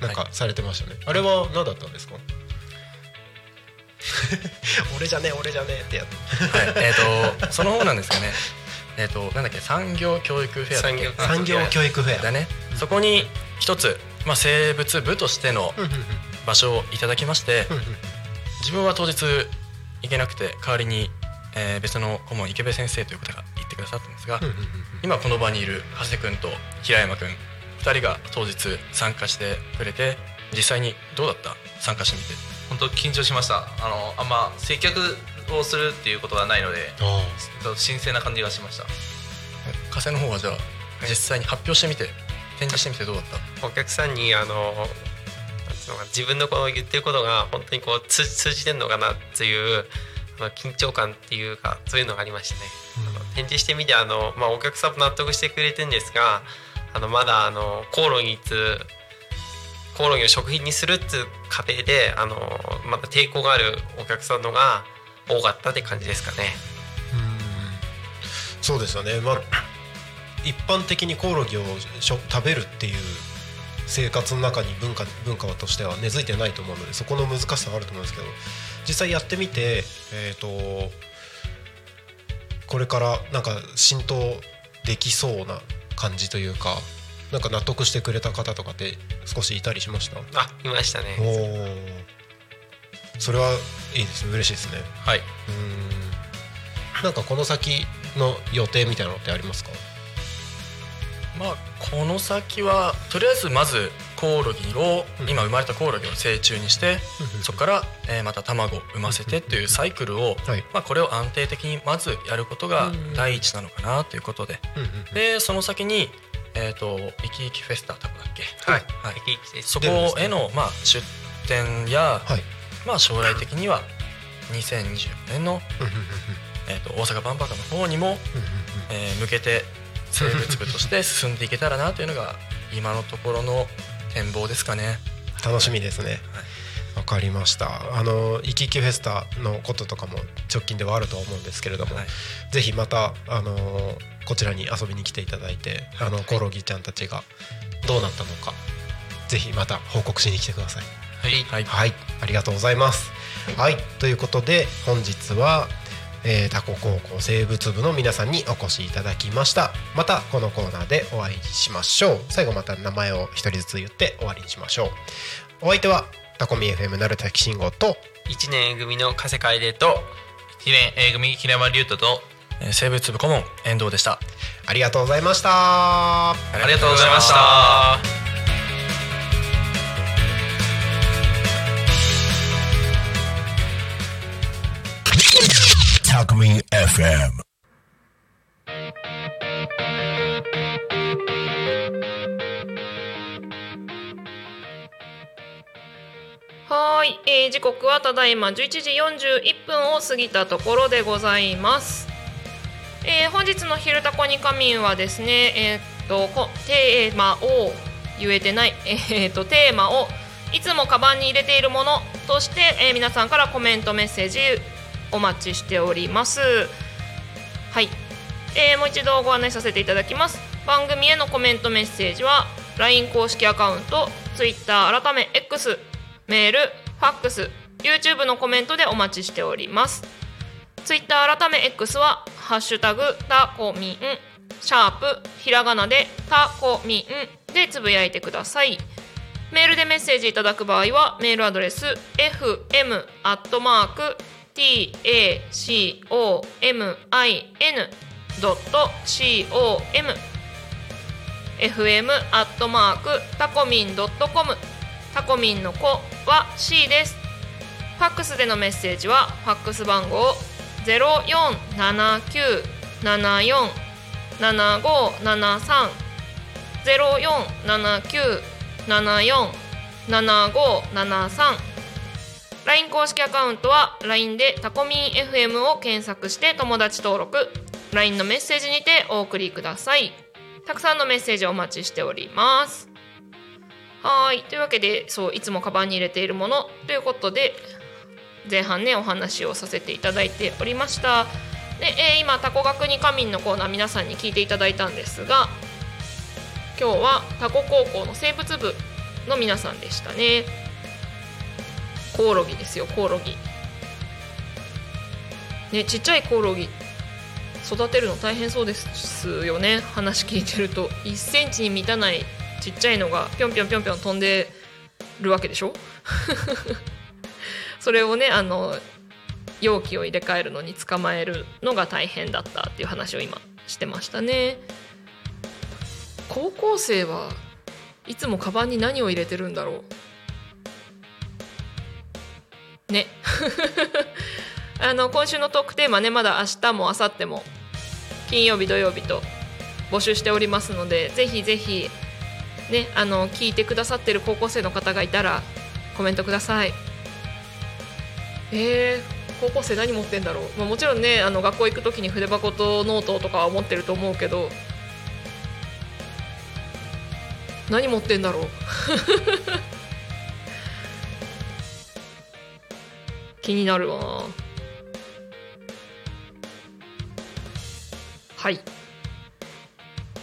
なんかされてましたね、はい、あれは何だったんですか？俺じゃねえ俺じゃねえってやつ、はい、えーとその方なんですかね、えーとなんだっけ産業教育フェアだっけ、産業教育フェアだね、うん、そこに一つ、まあ、生物部としての場所をいただきまして、うんうんうん、自分は当日行けなくて代わりに、えー、別の顧問池部先生という方が行ってくださったんですが、うんうんうん、今この場にいる長谷くんと平山くんふたりが当日参加してくれて、実際にどうだった？参加してみて。本当緊張しました。あのあんま接客をするっていうことがないので新鮮な感じがしました。加瀬の方はじゃあ実際に発表してみて展示してみてどうだった？お客さんにあの自分のこの言ってることが本当にこう通じてんのかなっていう緊張感っていうかそういうのがありましたね、うん、あの展示してみてあの、まあ、お客さんも納得してくれてるんですが、あのまだあのコオロギつコオロギを食品にするっていう過程であのまだ抵抗があるお客さんのが多かったって感じですかね。うん、そうですよね、まあ、一般的にコオロギを食べるっていう生活の中に文化、文化としては根付いてないと思うので、そこの難しさはあると思うんですけど、実際やってみて、えーと、これからなんか浸透できそうな感じというか、なんか納得してくれた方とかって少しいたりしました？あ、いましたね。お、それはいいですね、嬉しいですね。はい。うーん、なんかこの先の予定みたいなのってありますか？まあ、この先はとりあえずまずコオロギを、うん、今生まれたコオロギを成虫にして、うん、そこから、えー、また卵を産ませてというサイクルを、うん、はい、まあ、これを安定的にまずやることが第一なのかなということで、うん、でその先にえっとイキイキフェスタだっけ、はいはい、イキイキフェスタ、そこへの、まあ、出展や、はい、まあ、将来的にはにせんにじゅうよねんの、えー、と大阪万博の方にも、えー、向けて生物部として進んでいけたらなというのが今のところの展望ですかね。楽しみですね。わかりました。あのイキイキフェスタのこととかも直近ではあると思うんですけれども、はい、ぜひまたあのこちらに遊びに来ていただいて、あのコオロギちゃんたちがどうなったのか、ぜひまた報告しに来てください。はい、はいはい、ありがとうございます。はい、ということで本日はえー、タコ高校生物部の皆さんにお越しいただきました。またこのコーナーでお会いしましょう。最後また名前を一人ずつ言って終わりにしましょう。お相手はタコミ エフエム なるたきしんごといちねん A 組の加瀬海玲といちねん A 組平間龍太と生物部顧問遠藤でした。ありがとうございました。ありがとうございました。Tacomin エフエム。 はい、えー、時刻はただいまじゅういちじよんじゅういっぷんを過ぎたところでございます。えー、本日の昼タコにカミンはですね、えー、っとテーマを言えてない、えー、っとテーマをいつもカバンに入れているものとして、えー、皆さんからコメントメッセージお待ちしております。はい、えー、もう一度ご案内させていただきます。番組へのコメントメッセージは ライン 公式アカウント、 Twitter 改め X、 メール、ファックス、 YouTube のコメントでお待ちしております。 Twitter 改め X はハッシュタグタコミン、シャープひらがなでタコミンでつぶやいてください。メールでメッセージいただく場合はメールアドレス エフエム アットマーク タコミン ドット コム エフエム アットマーク タコミン ドット コム タコミンの子は C です。ファックスでのメッセージはファックス番号 ゼロよんななきゅうななよんななごななさん ゼロよんななきゅうななよんななごななさん。ライン 公式アカウントは ライン でタコミン エフエム を検索して友達登録、 ライン のメッセージにてお送りください。たくさんのメッセージをお待ちしております。はい、というわけで、そういつもカバンに入れているものということで前半ねお話をさせていただいておりました。で、えー、今タコ学にカミンのコーナー皆さんに聞いていただいたんですが、今日はタコ高校の生物部の皆さんでしたね。コオロギですよ、コオロギ、ね、ちっちゃいコオロギ育てるの大変そうですよね。話聞いてるといっセンチに満たないちっちゃいのがぴょんぴょんぴょんぴょん飛んでるわけでしょそれをね、あの容器を入れ替えるのに捕まえるのが大変だったっていう話を今してましたね。高校生はいつもカバンに何を入れてるんだろうねあの今週のトークテーマね、まだ明日も明後日も金曜日土曜日と募集しておりますので、ぜひぜひ、ね、あの聞いてくださってる高校生の方がいたらコメントください。えー、高校生何持ってんだろう、まあ、もちろんね、あの学校行く時に筆箱とノートとかは持ってると思うけど、何持ってんだろう気になるわ。はい、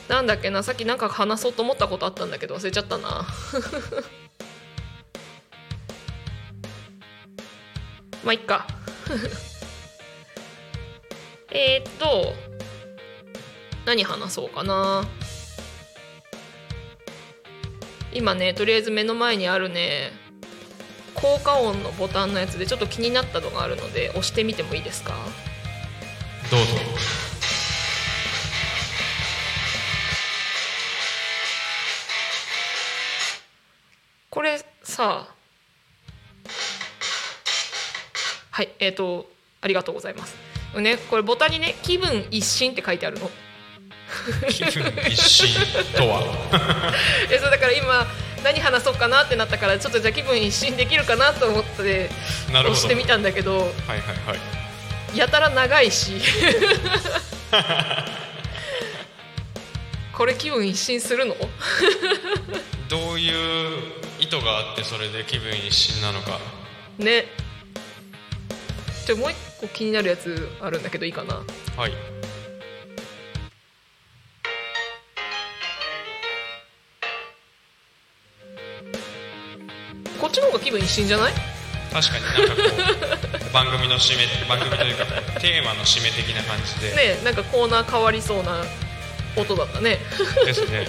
なんだっけな、さっきなんか話そうと思ったことあったんだけど忘れちゃったなまあいっかえっと何話そうかな。今ねとりあえず目の前にあるね効果音のボタンのやつでちょっと気になったのがあるので押してみてもいいですか。どうぞ。これさ、はい、えっとありがとうございます。ね、これボタンにね気分一新って書いてあるの。気分一新とはえそうだから今何話そうかなってなったから、ちょっとじゃあ気分一新できるかなと思って押してみたんだけど、はいはいはい、やたら長いしこれ気分一新するのどういう意図があってそれで気分一新なのかね。じゃあもう一個気になるやつあるんだけどいいかな。はい、こっちの方が気分一新じゃない？確かになんかこう番組の締め、番組というかテーマの締め的な感じでね、なんかコーナー変わりそうな音だったねですね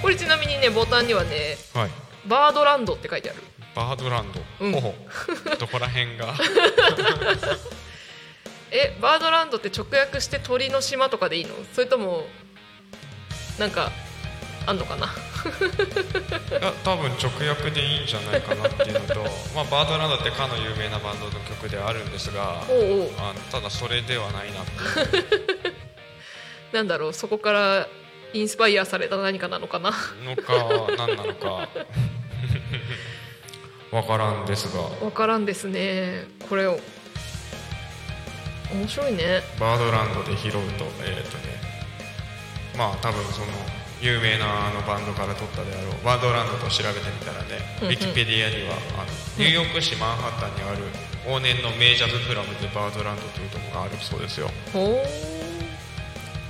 これちなみにねボタンにはね、はい、バードランドって書いてある。バードランド、うん、ほほどこら辺がえ、バードランドって直訳して鳥の島とかでいいの？それともなんかあんのかな多分直訳でいいんじゃないかなっていうのと、まあ、バードランドってかの有名なバンドの曲ではあるんですが、おうおう、あのただそれではないなっていうなんだろう、そこからインスパイアされた何かなのかなのか何なのかわからんですが、わからんですね。これを面白いね。バードランドで拾うと、えーとね、まあ多分その有名なあのバンドから撮ったであろうバードランドと調べてみたらね、うんうん、ウィキペディアにはあのニューヨーク市マンハッタンにある往年の名ジャズクラブでバードランドというところがあるそうですよ。ほ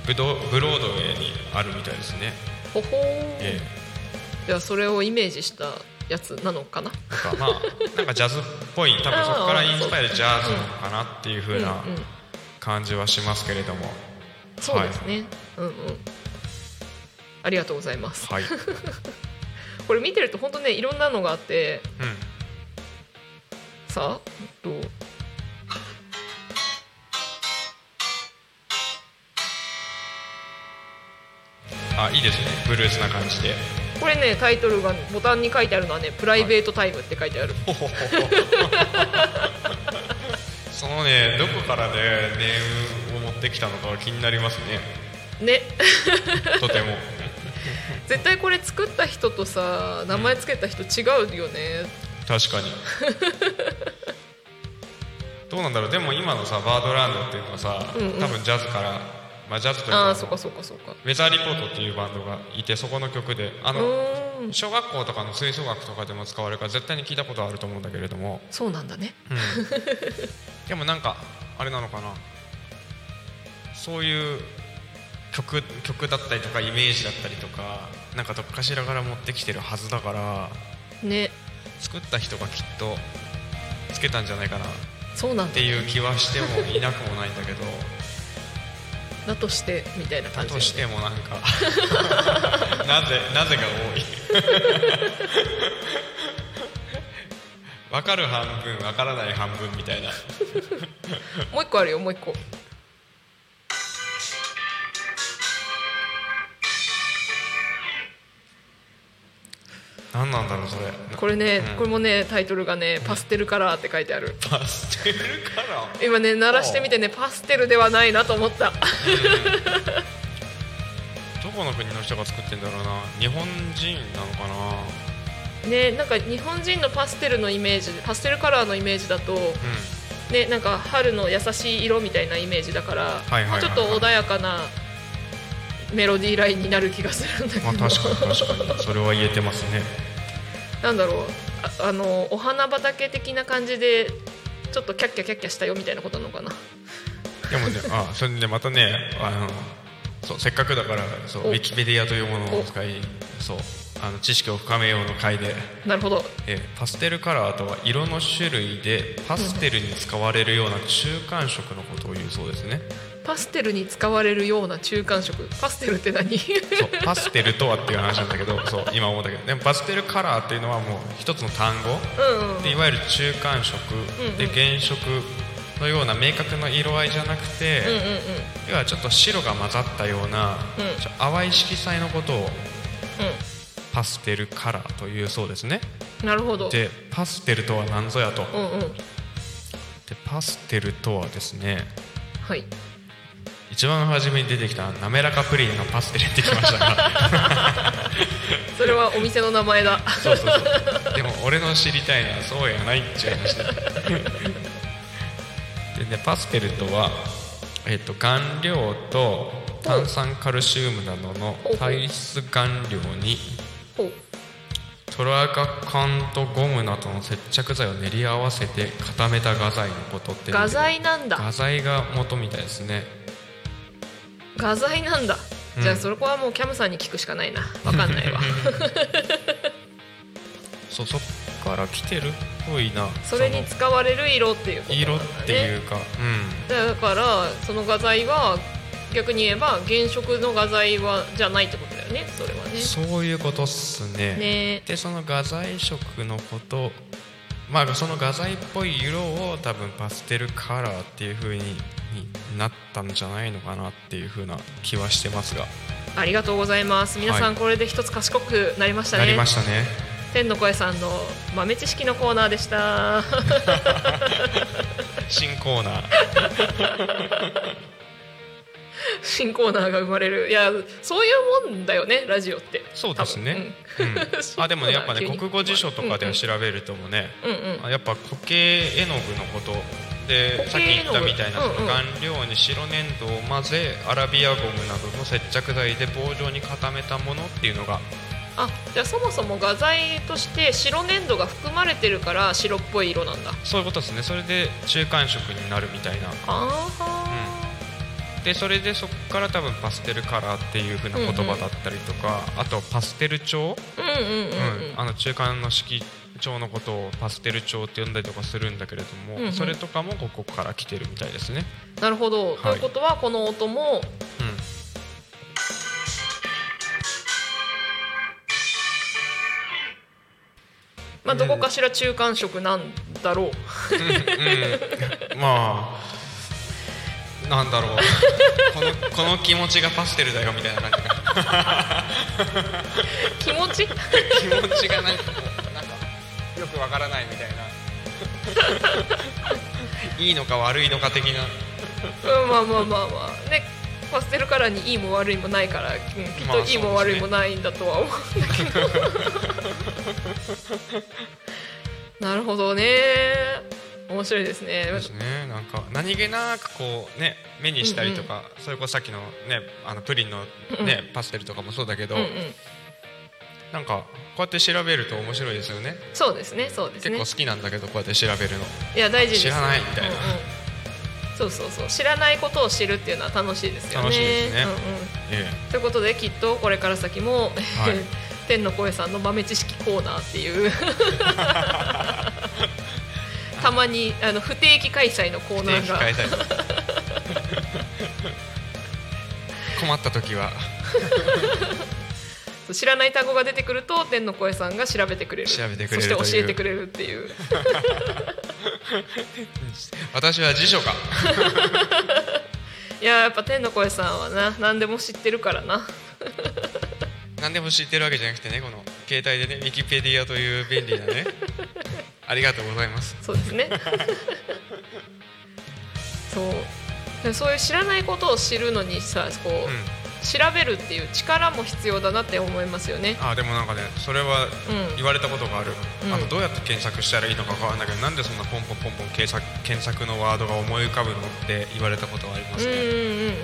ブドブロードウェイにあるみたいですね。ほほー、えー、ではそれをイメージしたやつなのかな。なんか、まあ、なんかジャズっぽい、多分そこからインスパイアジャズなのかなっていう風な感じはしますけれども、うんうんうん、そうですね、はい、うんうん、ありがとうございます、はい、これ見てると本当ねいろんなのがあって、うん、さあどうあ、いいですね、ブルースな感じで。これねタイトルがボタンに書いてあるのはねプライベートタイムって書いてある、はい、そのねどこからねネームを持ってきたのか気になりますねねとても絶対これ作った人とさ名前つけた人違うよね、うん、確かにどうなんだろう。でも今のさバードランドっていうのはさ、うんうん、多分ジャズからまあ、ジャズというか、あー、そうかそうかそうか、ウェザーリポートっていうバンドがいて、そこの曲であの小学校とかの吹奏楽とかでも使われるから絶対に聞いたことあると思うんだけれども。そうなんだね、うん、でもなんかあれなのかな、そういう 曲, 曲だったりとかイメージだったりとかなんかどっかしらから持ってきてるはずだから、ね、作った人がきっとつけたんじゃないかなっていう気はしてもいなくもないんだけどだとしてみたいな感じ、ね、だとしてもなんかなぜなぜが多い分かる半分分からない半分みたいなもう一個あるよ、もう一個。何なんだろうそれ。これね、うん、これもねタイトルがねパステルカラーって書いてある。パステルカラー。今ね鳴らしてみてねパステルではないなと思った、うん、どこの国の人が作ってんだろうな。日本人なのかな。ね、なんか日本人のパステルのイメージ、パステルカラーのイメージだと、うん、ね、なんか春の優しい色みたいなイメージだからちょっと穏やかなメロディーラインになる気がするんだけど、まあ、確かに確かにそれは言えてますね。なんだろう、 あ, あのお花畑的な感じでちょっとキャッキャキャッキャしたよみたいなことなのかな。でもね、あ、それでまたね、あのそうせっかくだからそうウィキペディアというものを使いそうあの知識を深めようの回でなるほど、えパステルカラーとは色の種類でパステルに使われるような中間色のことを言うそうですね、うん、パステルに使われるような中間色パステルって何そうパステルとはっていう話なんだけどそう今思ったけどでもパステルカラーっていうのはもう一つの単語、うんうん、でいわゆる中間色で原色のような明確な色合いじゃなくて、うんうんうん、要はちょっと白が混ざったような、うん、ちょっと淡い色彩のことを、うんパステルカラーというそうですね。なるほど。でパステルとは何ぞやと、うんうん、でパステルとはですね、はい、一番初めに出てきたなめらかプリンのパステルってきましたからそれはお店の名前だそうそうそうでも俺の知りたいのはそうやないっちゃいましたで、ね、パステルとは、えーと、顔料と炭酸カルシウムなどの体質顔料にトラガ缶とゴムなどの接着剤を練り合わせて固めた画材のことって画材なんだ画材が元みたいですね画材なんだ、うん、じゃあそこはもうキャムさんに聞くしかないなわかんないわそうそっから来てるっぽいなそれに使われる色っていうことなんだね色っていうか、うん、だからその画材は逆に言えば原色の画材はじゃないってことだよねそれはねそういうことっす ね, ねでその画材色のことまあその画材っぽい色を多分パステルカラーっていう風になったんじゃないのかなっていう風な気はしてますがありがとうございます皆さんこれで一つ賢くなりましたね、はい、なりましたね天の声さんの豆知識のコーナーでした新コーナー新コーナーが生まれるいやそういうもんだよねラジオってそうですね、うん、あでもねやっぱね国語辞書とかでは調べるともね、うんうん、やっぱ固形絵の具のことでさっき言ったみたいなその顔料に白粘土を混ぜ、うんうん、アラビアゴムなどの接着剤で棒状に固めたものっていうのがあじゃあそもそも画材として白粘土が含まれてるから白っぽい色なんだそういうことですねそれで中間色になるみたいなあー、うんでそれでそこから多分パステルカラーっていう風な言葉だったりとか、うんうん、あとパステル調、中間の色調のことをパステル調って呼んだりとかするんだけれども、うんうん、それとかもここから来てるみたいですね。なるほど、はい、ということはこの音も、うん、まあどこかしら中間色なんだろう。うんうん、まあ。なんだろうこの、この気持ちがパステルだよみたいななんか気持ち気持ちがなんか、なんかよくわからないみたいないいのか悪いのか的なうんまあまあまあまあねパステルカラーにいいも悪いもないからきっといいも悪いもないんだとは思うんだけど、まあ、なるほどね面白いですね。ですね。なんか何気なくこうね目にしたりとか、うんうん、それこそさっきのねあのプリンのね、うんうん、パステルとかもそうだけど、うんうん、なんかこうやって調べると面白いですよね。そうですね、そうですね。結構好きなんだけどこうやって調べるの。いや大事です、ね。知らないみたいな、うんうん。そうそうそう。知らないことを知るっていうのは楽しいですよね。楽しいですね。うんうんええ、ということできっとこれから先も、はい、天の声さんの豆知識コーナーっていう。たまにあの不定期開催のコーナーが困った時は知らない単語が出てくると天の声さんが調べてくれ る, 調べてくれるそして教えてくれるっていう私は辞書かいややっぱ天の声さんはな何でも知ってるからな何でも知ってるわけじゃなくてねこの携帯でねウィキペディアという便利なねありがとうございます。そうですね。そう、そういう知らないことを知るのにさ、こう、うん、調べるっていう力も必要だなって思いますよね。あ、でもなんかね、それは言われたことがある。うん、あのどうやって検索したらいいのかわからないけど、なんでそんなポンポンポンポン検索、検索のワードが思い浮かぶのって言われたことはありますね。うんうんうん。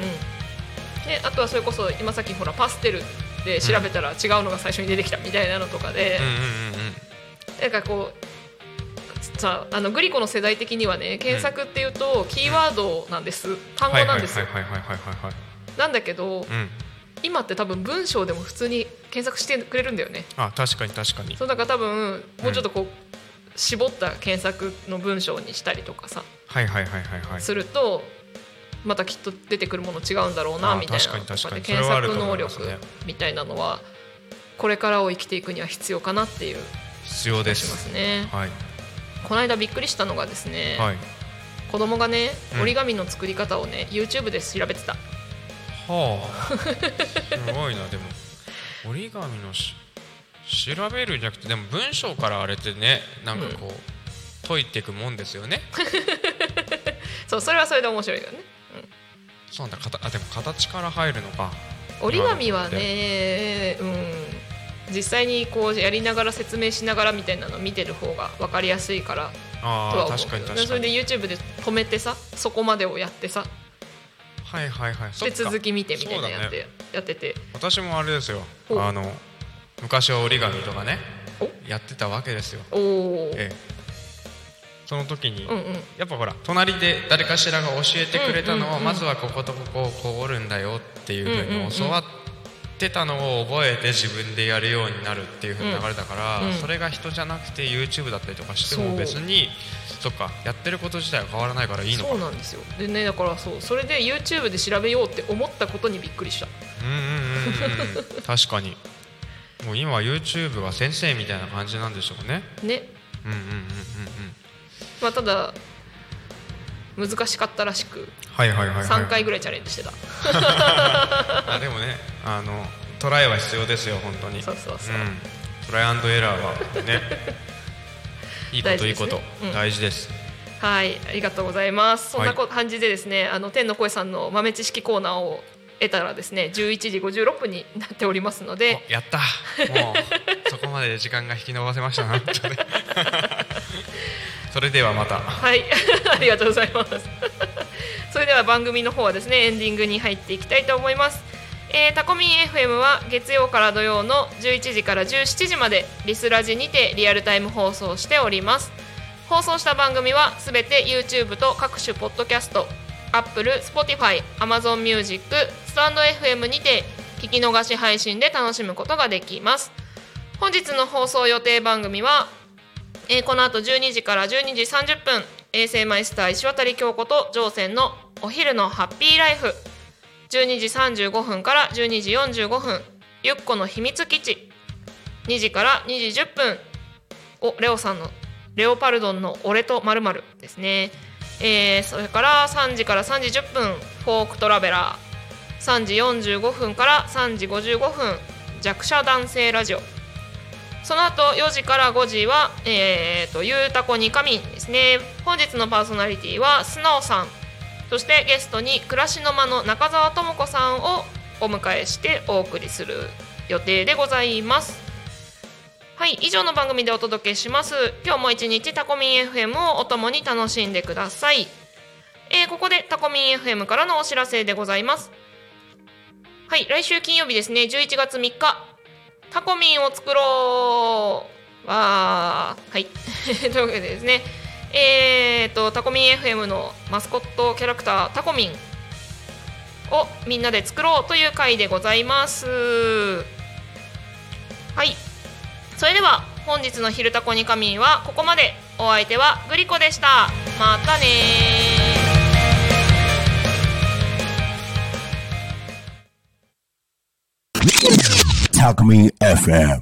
で、あとはそれこそ今さっきほらパステルで調べたら違うのが最初に出てきたみたいなのとかで、うんうんうんうん、なんかこう。さあのグリコの世代的にはね検索っていうとキーワードなんです、うん、単語なんですよなんだけど、うん、今って多分文章でも普通に検索してくれるんだよね。あ、確かに確かに。そうだから多分もうちょっとこう、うん、絞った検索の文章にしたりとかさ、はいはいはいはいはい、するとまたきっと出てくるもの違うんだろうなみたいな、確かに確かに、検索能力みたいなのはこれからを生きていくには必要かなっていう、必要です、しますね、はい。この間びっくりしたのがですね、はい、子供がね折り紙の作り方をね、うん、YouTube で調べてた。はあ、すごいな。でも折り紙のし調べるじゃなくて、でも文章からあれってね、なんかこう、うん、解いていくもんですよね。そう、それはそれで面白いよね。うん、そうなんだ。かたあでも形から入るのか。折り紙はね、うん、実際にこうやりながら説明しながらみたいなのを見てる方が分かりやすいからとは思う。確かに確かに。それで YouTube で止めてさ、そこまでをやってさ。はいはいはい。で続き見てみたいなやって、ね、やってて。私もあれですよ。あの昔は折り紙とかねやってたわけですよ。お、ええ、その時に、うんうん、やっぱほら隣で誰かしらが教えてくれたのを、うんうんうん、まずはこことここをこう折るんだよっていう風に教わってたのを覚えて自分でやるようになるっていう風な流れだから、うんうん、それが人じゃなくて YouTube だったりとかしても別に、そっか、やってること自体は変わらないからいいのかな。そうなんですよ。でね、だからそう、それで YouTube で調べようって思ったことにびっくりした。うんうんうん、うん、確かに。もう今は YouTube は先生みたいな感じなんでしょうね。ね。うんうんうんうんうん。まあただ難しかったらしく、はいはいはいはい、さんかいぐらいチャレンジしてた。あでもね、あのトライは必要ですよ本当に。そうそうそう。うん、トライアンドエラーはね、いいこといいこと大事です、ね、うん。はい、ありがとうございます。そんな感じでですね、はい、あの天の声さんの豆知識コーナーを得たらですねじゅういちじごじゅうろっぷんになっておりますので、やったもうそこまで時間が引き延ばせましたな。それではまた、はいありがとうございます。それでは番組の方はですねエンディングに入っていきたいと思います。えー、タコミン エフエム は月曜から土曜のじゅういちじからじゅうしちじまでリスラジにてリアルタイム放送しております。放送した番組はすべて YouTube と各種ポッドキャスト、Apple、Spotify、Amazon Music、スタンド エフエム にて聞き逃し配信で楽しむことができます。本日の放送予定番組は、えー、この後じゅうにじからじゅうにじさんじゅっぷん、衛星マイスター石渡京子と乗船のお昼のハッピーライフ、じゅうにじさんじゅうごふんからじゅうにじよんじゅうごふん、ゆっこの秘密基地、にじからにじじゅっぷん、おレオさんのレオパルドンの俺と〇〇ですね。えー、それからさんじからさんじじゅっぷんフォークトラベラー、さんじよんじゅうごふんからさんじごじゅうごふん弱者男性ラジオ、その後よじからごじは、えー、とゆうたこにかみんですね。本日のパーソナリティは素直さん、そしてゲストに暮らしの間の中澤智子さんをお迎えしてお送りする予定でございます。はい、以上の番組でお届けします。今日も一日タコミン エフエム をお供に楽しんでください。えー、ここでタコミン エフエム からのお知らせでございます。はい、来週金曜日ですね、じゅういちがつみっか、タコミンを作ろうわー、はい、というわけでですね、えーと、タコミン エフエム のマスコットキャラクタータコミンをみんなで作ろうという回でございます。はい。それでは本日の昼タコにかみんはここまで。お相手はグリコでした。またね。タコミン エフエム